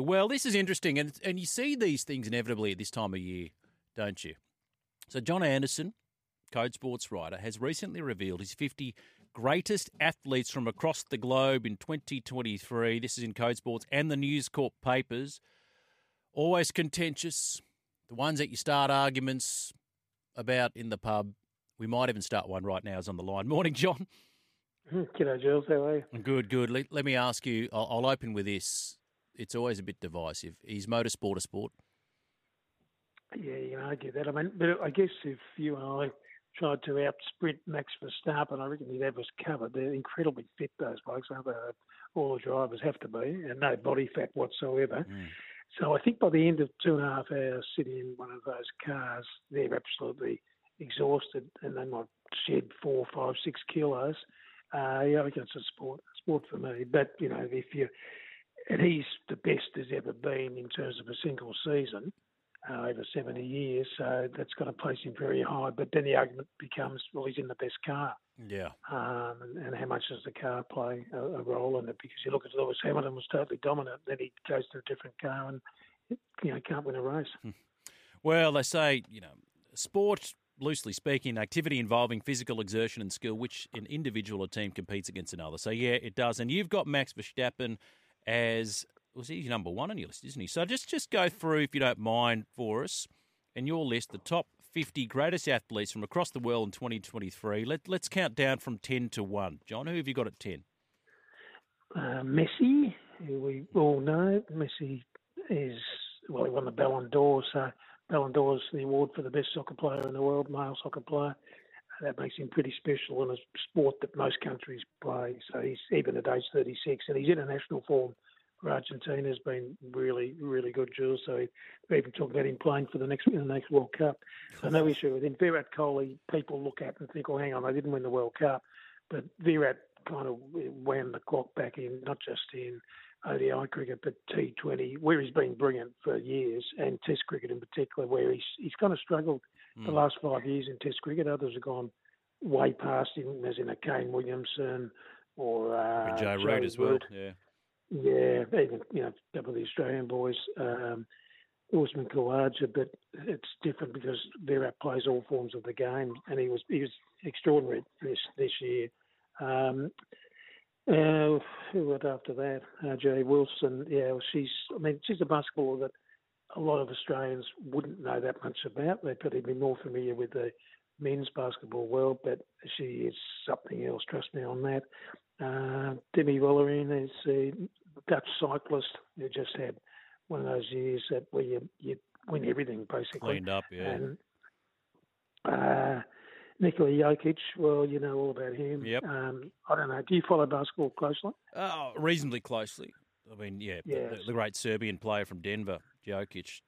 Well, this is interesting, and you see these things inevitably at this time of year, don't you? So Jon Anderson, Code Sports writer, has recently revealed his 50 greatest athletes from across the globe in 2023. This is in Code Sports and the News Corp papers. Always contentious, the ones that you start arguments about in the pub. We might even start one right now. Is on the line. Morning, Jon. G'day, Jules. How are you? Good, good. Let me ask you, I'll open with this. It's always a bit divisive. Is motorsport a sport? Yeah, you can argue that. I mean, but I guess if you and I tried to out-sprint Max Verstappen, I reckon he'd have us covered. They're incredibly fit, those blokes, aren't they? All the drivers have to be, and no body fat whatsoever. Mm. So I think by the end of 2.5 hours sitting in one of those cars, they're absolutely exhausted, and they might shed 4, 5, 6 kilos. Yeah, I reckon it's a sport for me. But, you know, if you... And he's the best there's ever been in terms of a single season over 70 years. So that's going to place him very high. But then the argument becomes, well, he's in the best car. Yeah. And how much does the car play a role in it? Because you look at Lewis Hamilton was totally dominant. Then he goes to a different car and, you know, can't win a race. Well, they say, you know, sport, loosely speaking, activity involving physical exertion and skill, which an individual or team competes against another. So, yeah, it does. And you've got Max Verstappen as, well, he's number one on your list, isn't he? So just go through, if you don't mind, for us, in your list, the top 50 greatest athletes from across the world in 2023. Let's count down from 10 to 1. Jon, who have you got at 10? Messi, who we all know. Messi is, well, he won the Ballon d'Or, so Ballon d'Or is the award for the best soccer player in the world, male soccer player. That makes him pretty special in a sport that most countries play. So he's even at age 36, and his international form for Argentina has been really, really good, Jules. So we're even talking about him playing for the next World Cup. So no issue with him. Virat Kohli, people look at and think, oh, hang on, they didn't win the World Cup. But Virat kind of wound the clock back in, not just in ODI cricket, but T20, where he's been brilliant for years, and Test cricket in particular, where he's kind of struggled the last 5 years in Test cricket. Others have gone way past him, as in a Kane Williamson or Jay Root as well. Yeah, yeah, even, you know, a couple of the Australian boys, Usman Khawaja, but it's different because Virat plays all forms of the game, and he was extraordinary this year. Who went after that? Jay Wilson. Yeah, well, she's a basketballer that a lot of Australians wouldn't know that much about. They'd probably be more familiar with the men's basketball world, but she is something else. Trust me on that. Demi Vollering is a Dutch cyclist who just had one of those years that where you win everything basically. Cleaned up, yeah. And, Nikola Jokic, well, you know all about him. Yep. I don't know. Do you follow basketball closely? Oh, reasonably closely. I mean, yeah, yes. The great Serbian player from Denver, Jokic,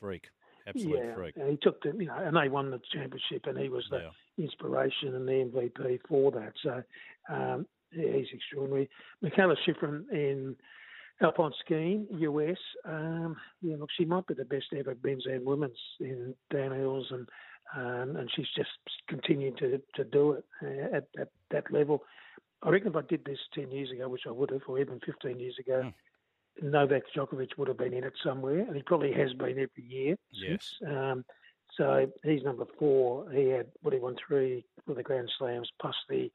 freak, absolute freak. And he took the, you know, and they won the championship, and he was the inspiration and the MVP for that. So he's extraordinary. Mikaela Shiffrin in alpine skiing, US. Yeah, look, she might be the best ever men's and women's in downhills, and she's just continued to do it at that level. I reckon if I did this 10 years ago, which I would have, or even 15 years ago, Novak Djokovic would have been in it somewhere, and he probably has been every year since. Yes. So he's number 4. He had, he won 3 of the Grand Slams, plus the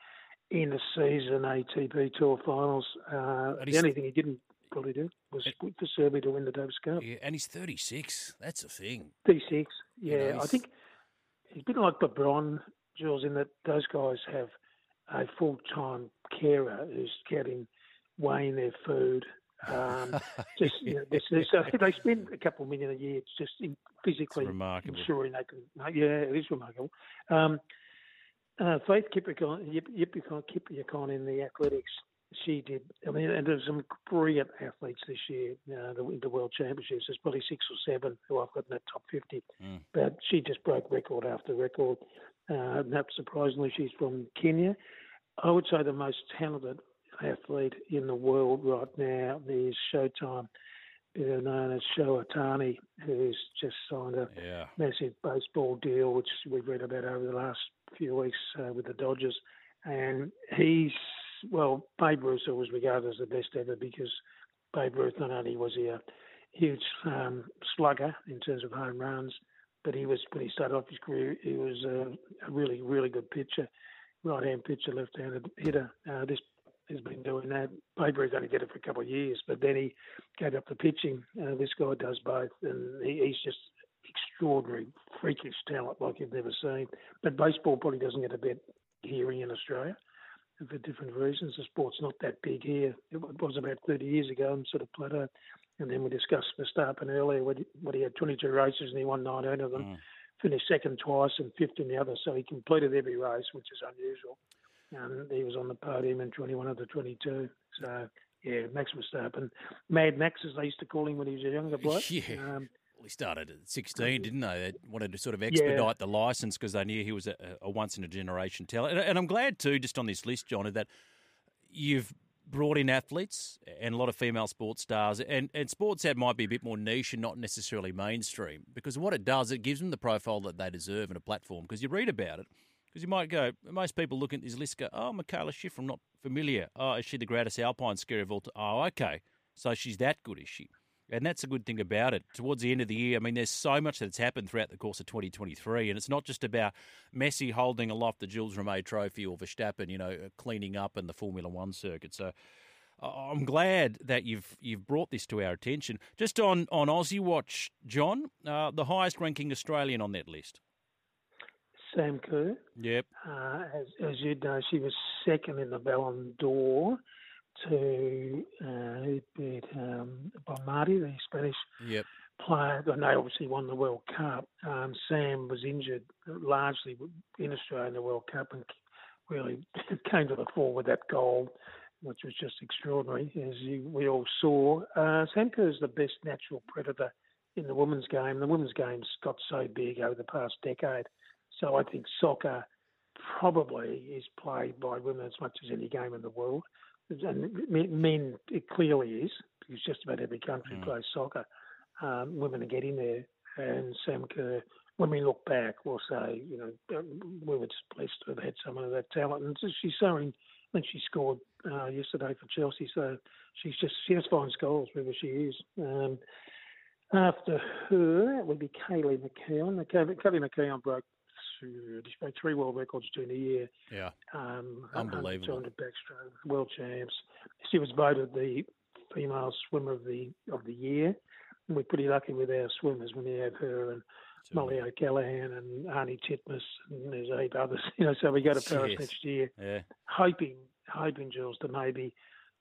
end-of-season ATP Tour finals. The only thing he didn't probably do. It was good for Serbia to win the Davis Cup. Yeah, and he's 36. That's the thing. 36, yeah. You know, I think he's a bit like LeBron, Jules, in that those guys have a full-time carer who's getting weighing their food. Just you know, they spend a couple million a year just in physically ensuring they can. Yeah, it is remarkable. Faith Kipyikon in the athletics, she did. I mean, and there's some brilliant athletes this year the World Championships. There's probably six or seven who I've got in that top 50. Mm. But she just broke record after record. Not surprisingly, she's from Kenya. I would say the most talented athlete in the world right now is Showtime, known as Shohei Ohtani, who's just signed a massive baseball deal, which we've read about over the last few weeks with the Dodgers. And he's, well, Babe Ruth was regarded as the best ever because Babe Ruth, not only was he a huge slugger in terms of home runs, but he was, when he started off his career, he was a really, really good pitcher, right-hand pitcher, left-handed hitter. This has been doing that. Babe Ruth only did it for a couple of years, but then he gave up the pitching. This guy does both, and he's just extraordinary, freakish talent like you've never seen. But baseball probably doesn't get a bit hearing in Australia for different reasons. The sport's not that big here. It was about 30 years ago and sort of plateaued. And then we discussed Verstappen earlier, when he had 22 races and he won 19 of them, finished second twice and fifth in the other. So he completed every race, which is unusual. He was on the podium in 21 of the 22. So, yeah, Max Verstappen. Mad Max, as they used to call him when he was a younger bloke. Yeah. Well, he started at 16, didn't they? They wanted to sort of expedite the licence because they knew he was a once-in-a-generation talent. And I'm glad, too, just on this list, John, that you've brought in athletes and a lot of female sports stars. And sports that might be a bit more niche and not necessarily mainstream, because what it does, it gives them the profile that they deserve and a platform, because you read about it. Because you might go, most people look at this list go, oh, Mikaela Shiffrin, not familiar. Oh, is she the greatest alpine skier of all time? Oh, okay. So she's that good, is she? And that's a good thing about it. Towards the end of the year, I mean, there's so much that's happened throughout the course of 2023, and it's not just about Messi holding aloft the Jules Rimet Trophy or Verstappen, you know, cleaning up in the Formula One circuit. So I'm glad that you've brought this to our attention. Just on Aussie Watch, John, the highest-ranking Australian on that list. Sam Kerr. Yep. As you know, she was second in the Ballon d'Or to Bombardi, the Spanish player. And they obviously won the World Cup. Sam was injured largely in Australia in the World Cup and really came to the fore with that goal, which was just extraordinary, as we all saw. Sam Kerr is the best natural predator in the women's game. The women's game's got so big over the past decade. So I think soccer probably is played by women as much as any game in the world. And men, it clearly is, because just about every country plays soccer. Women are getting there. And Sam Kerr, when we look back, we'll say, you know, we were just blessed to have had someone of that talent. And so she's showing, I think she scored yesterday for Chelsea. So she just finds goals wherever she is. After her, it would be Kayleigh McKeon. Kayleigh McKeon broke three world records during the year. Yeah, unbelievable. 200 backstroke, world champs. She was voted the female swimmer of the year. And we're pretty lucky with our swimmers when we have her and Molly O'Callaghan and Arnie Titmus and there's a heap others. You know, so we go to Paris next year, hoping, Jules, to maybe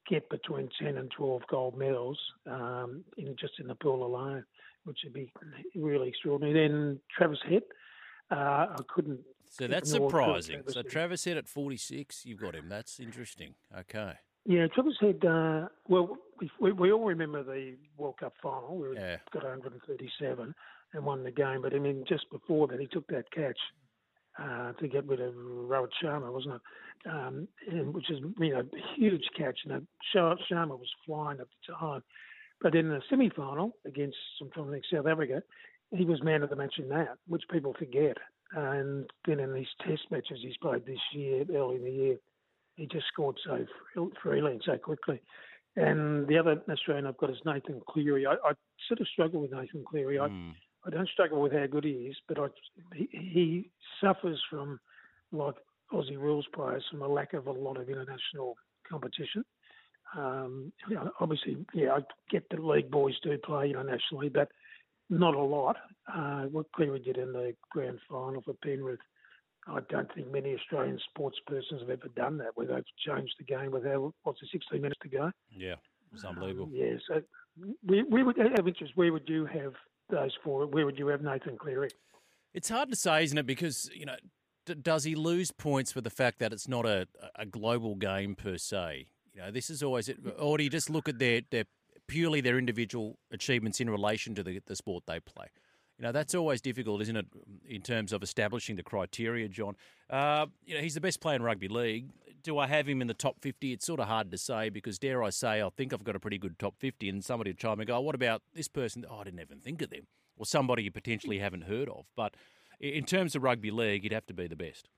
get between 10 and 12 gold medals in the pool alone, which would be really extraordinary. Then Travis Head. I couldn't. So that's surprising. So Travis Head at 46, you've got him. That's interesting. Okay. Yeah, Travis Head. Well, we all remember the World Cup final. We got 137 and won the game. But I mean, just before that, he took that catch to get rid of Rohit Sharma, wasn't it? Which is a huge catch. And Sharma was flying at the time. But in the semi-final against South Africa. He was man of the match in that, which people forget. And then in these test matches he's played this year, early in the year, he just scored so freely and so quickly. And the other Australian I've got is Nathan Cleary. I sort of struggle with Nathan Cleary. I don't struggle with how good he is, but he suffers from, like Aussie rules players, from a lack of a lot of international competition. You know, obviously, yeah, I get the league boys do play, you know, nationally, but not a lot. What Cleary did in the grand final for Penrith, I don't think many Australian sports persons have ever done that, where they've changed the game with how, what's it, 16 minutes to go? Yeah, it's unbelievable. Yeah, so we would have interest. Where would you have those four? Where would you have Nathan Cleary? It's hard to say, isn't it? Because, you know, does he lose points for the fact that it's not a global game per se? You know, this is always it. Or do you just look at their purely their individual achievements in relation to the sport they play? You know, that's always difficult, isn't it, in terms of establishing the criteria, John? You know, he's the best player in rugby league. Do I have him in the top 50? It's sort of hard to say because, dare I say, I think I've got a pretty good top 50, and somebody will chime and go, oh, what about this person? Oh, I didn't even think of them. Or somebody you potentially haven't heard of. But in terms of rugby league, he'd have to be the best.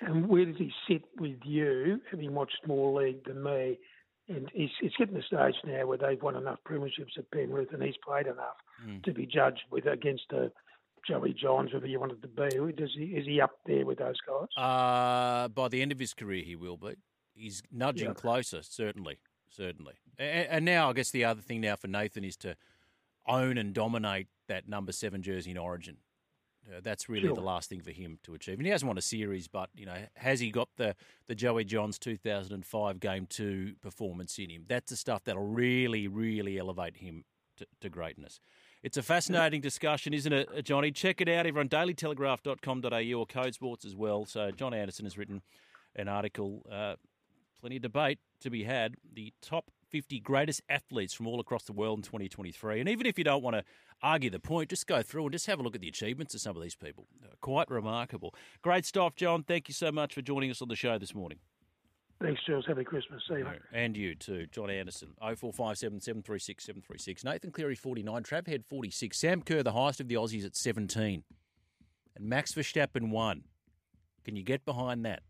And where does he sit with you, having watched more league than me? And it's getting to the stage now where they've won enough premierships at Penrith and he's played enough to be judged with against a Joey Johns, whoever you wanted to be. Is he up there with those guys? By the end of his career, he will be. He's nudging closer, certainly. And now I guess the other thing now for Nathan is to own and dominate that number 7 jersey in Origin. That's really the last thing for him to achieve. And he hasn't won a series, but, you know, has he got the Joey Johns 2005 Game 2 performance in him? That's the stuff that'll really, really elevate him to greatness. It's a fascinating discussion, isn't it, Johnny? Check it out, everyone, dailytelegraph.com.au or Code Sports as well. So Jon Anderson has written an article, plenty of debate to be had, the top 50 greatest athletes from all across the world in 2023. And even if you don't want to argue the point, just go through and just have a look at the achievements of some of these people. Quite remarkable. Great stuff, John. Thank you so much for joining us on the show this morning. Thanks, Jules. Happy Christmas. See you. And you too. Jon Anderson, 0457 736 736. Nathan Cleary, 49. Trav Head, 46. Sam Kerr, the highest of the Aussies at 17. And Max Verstappen, 1. Can you get behind that?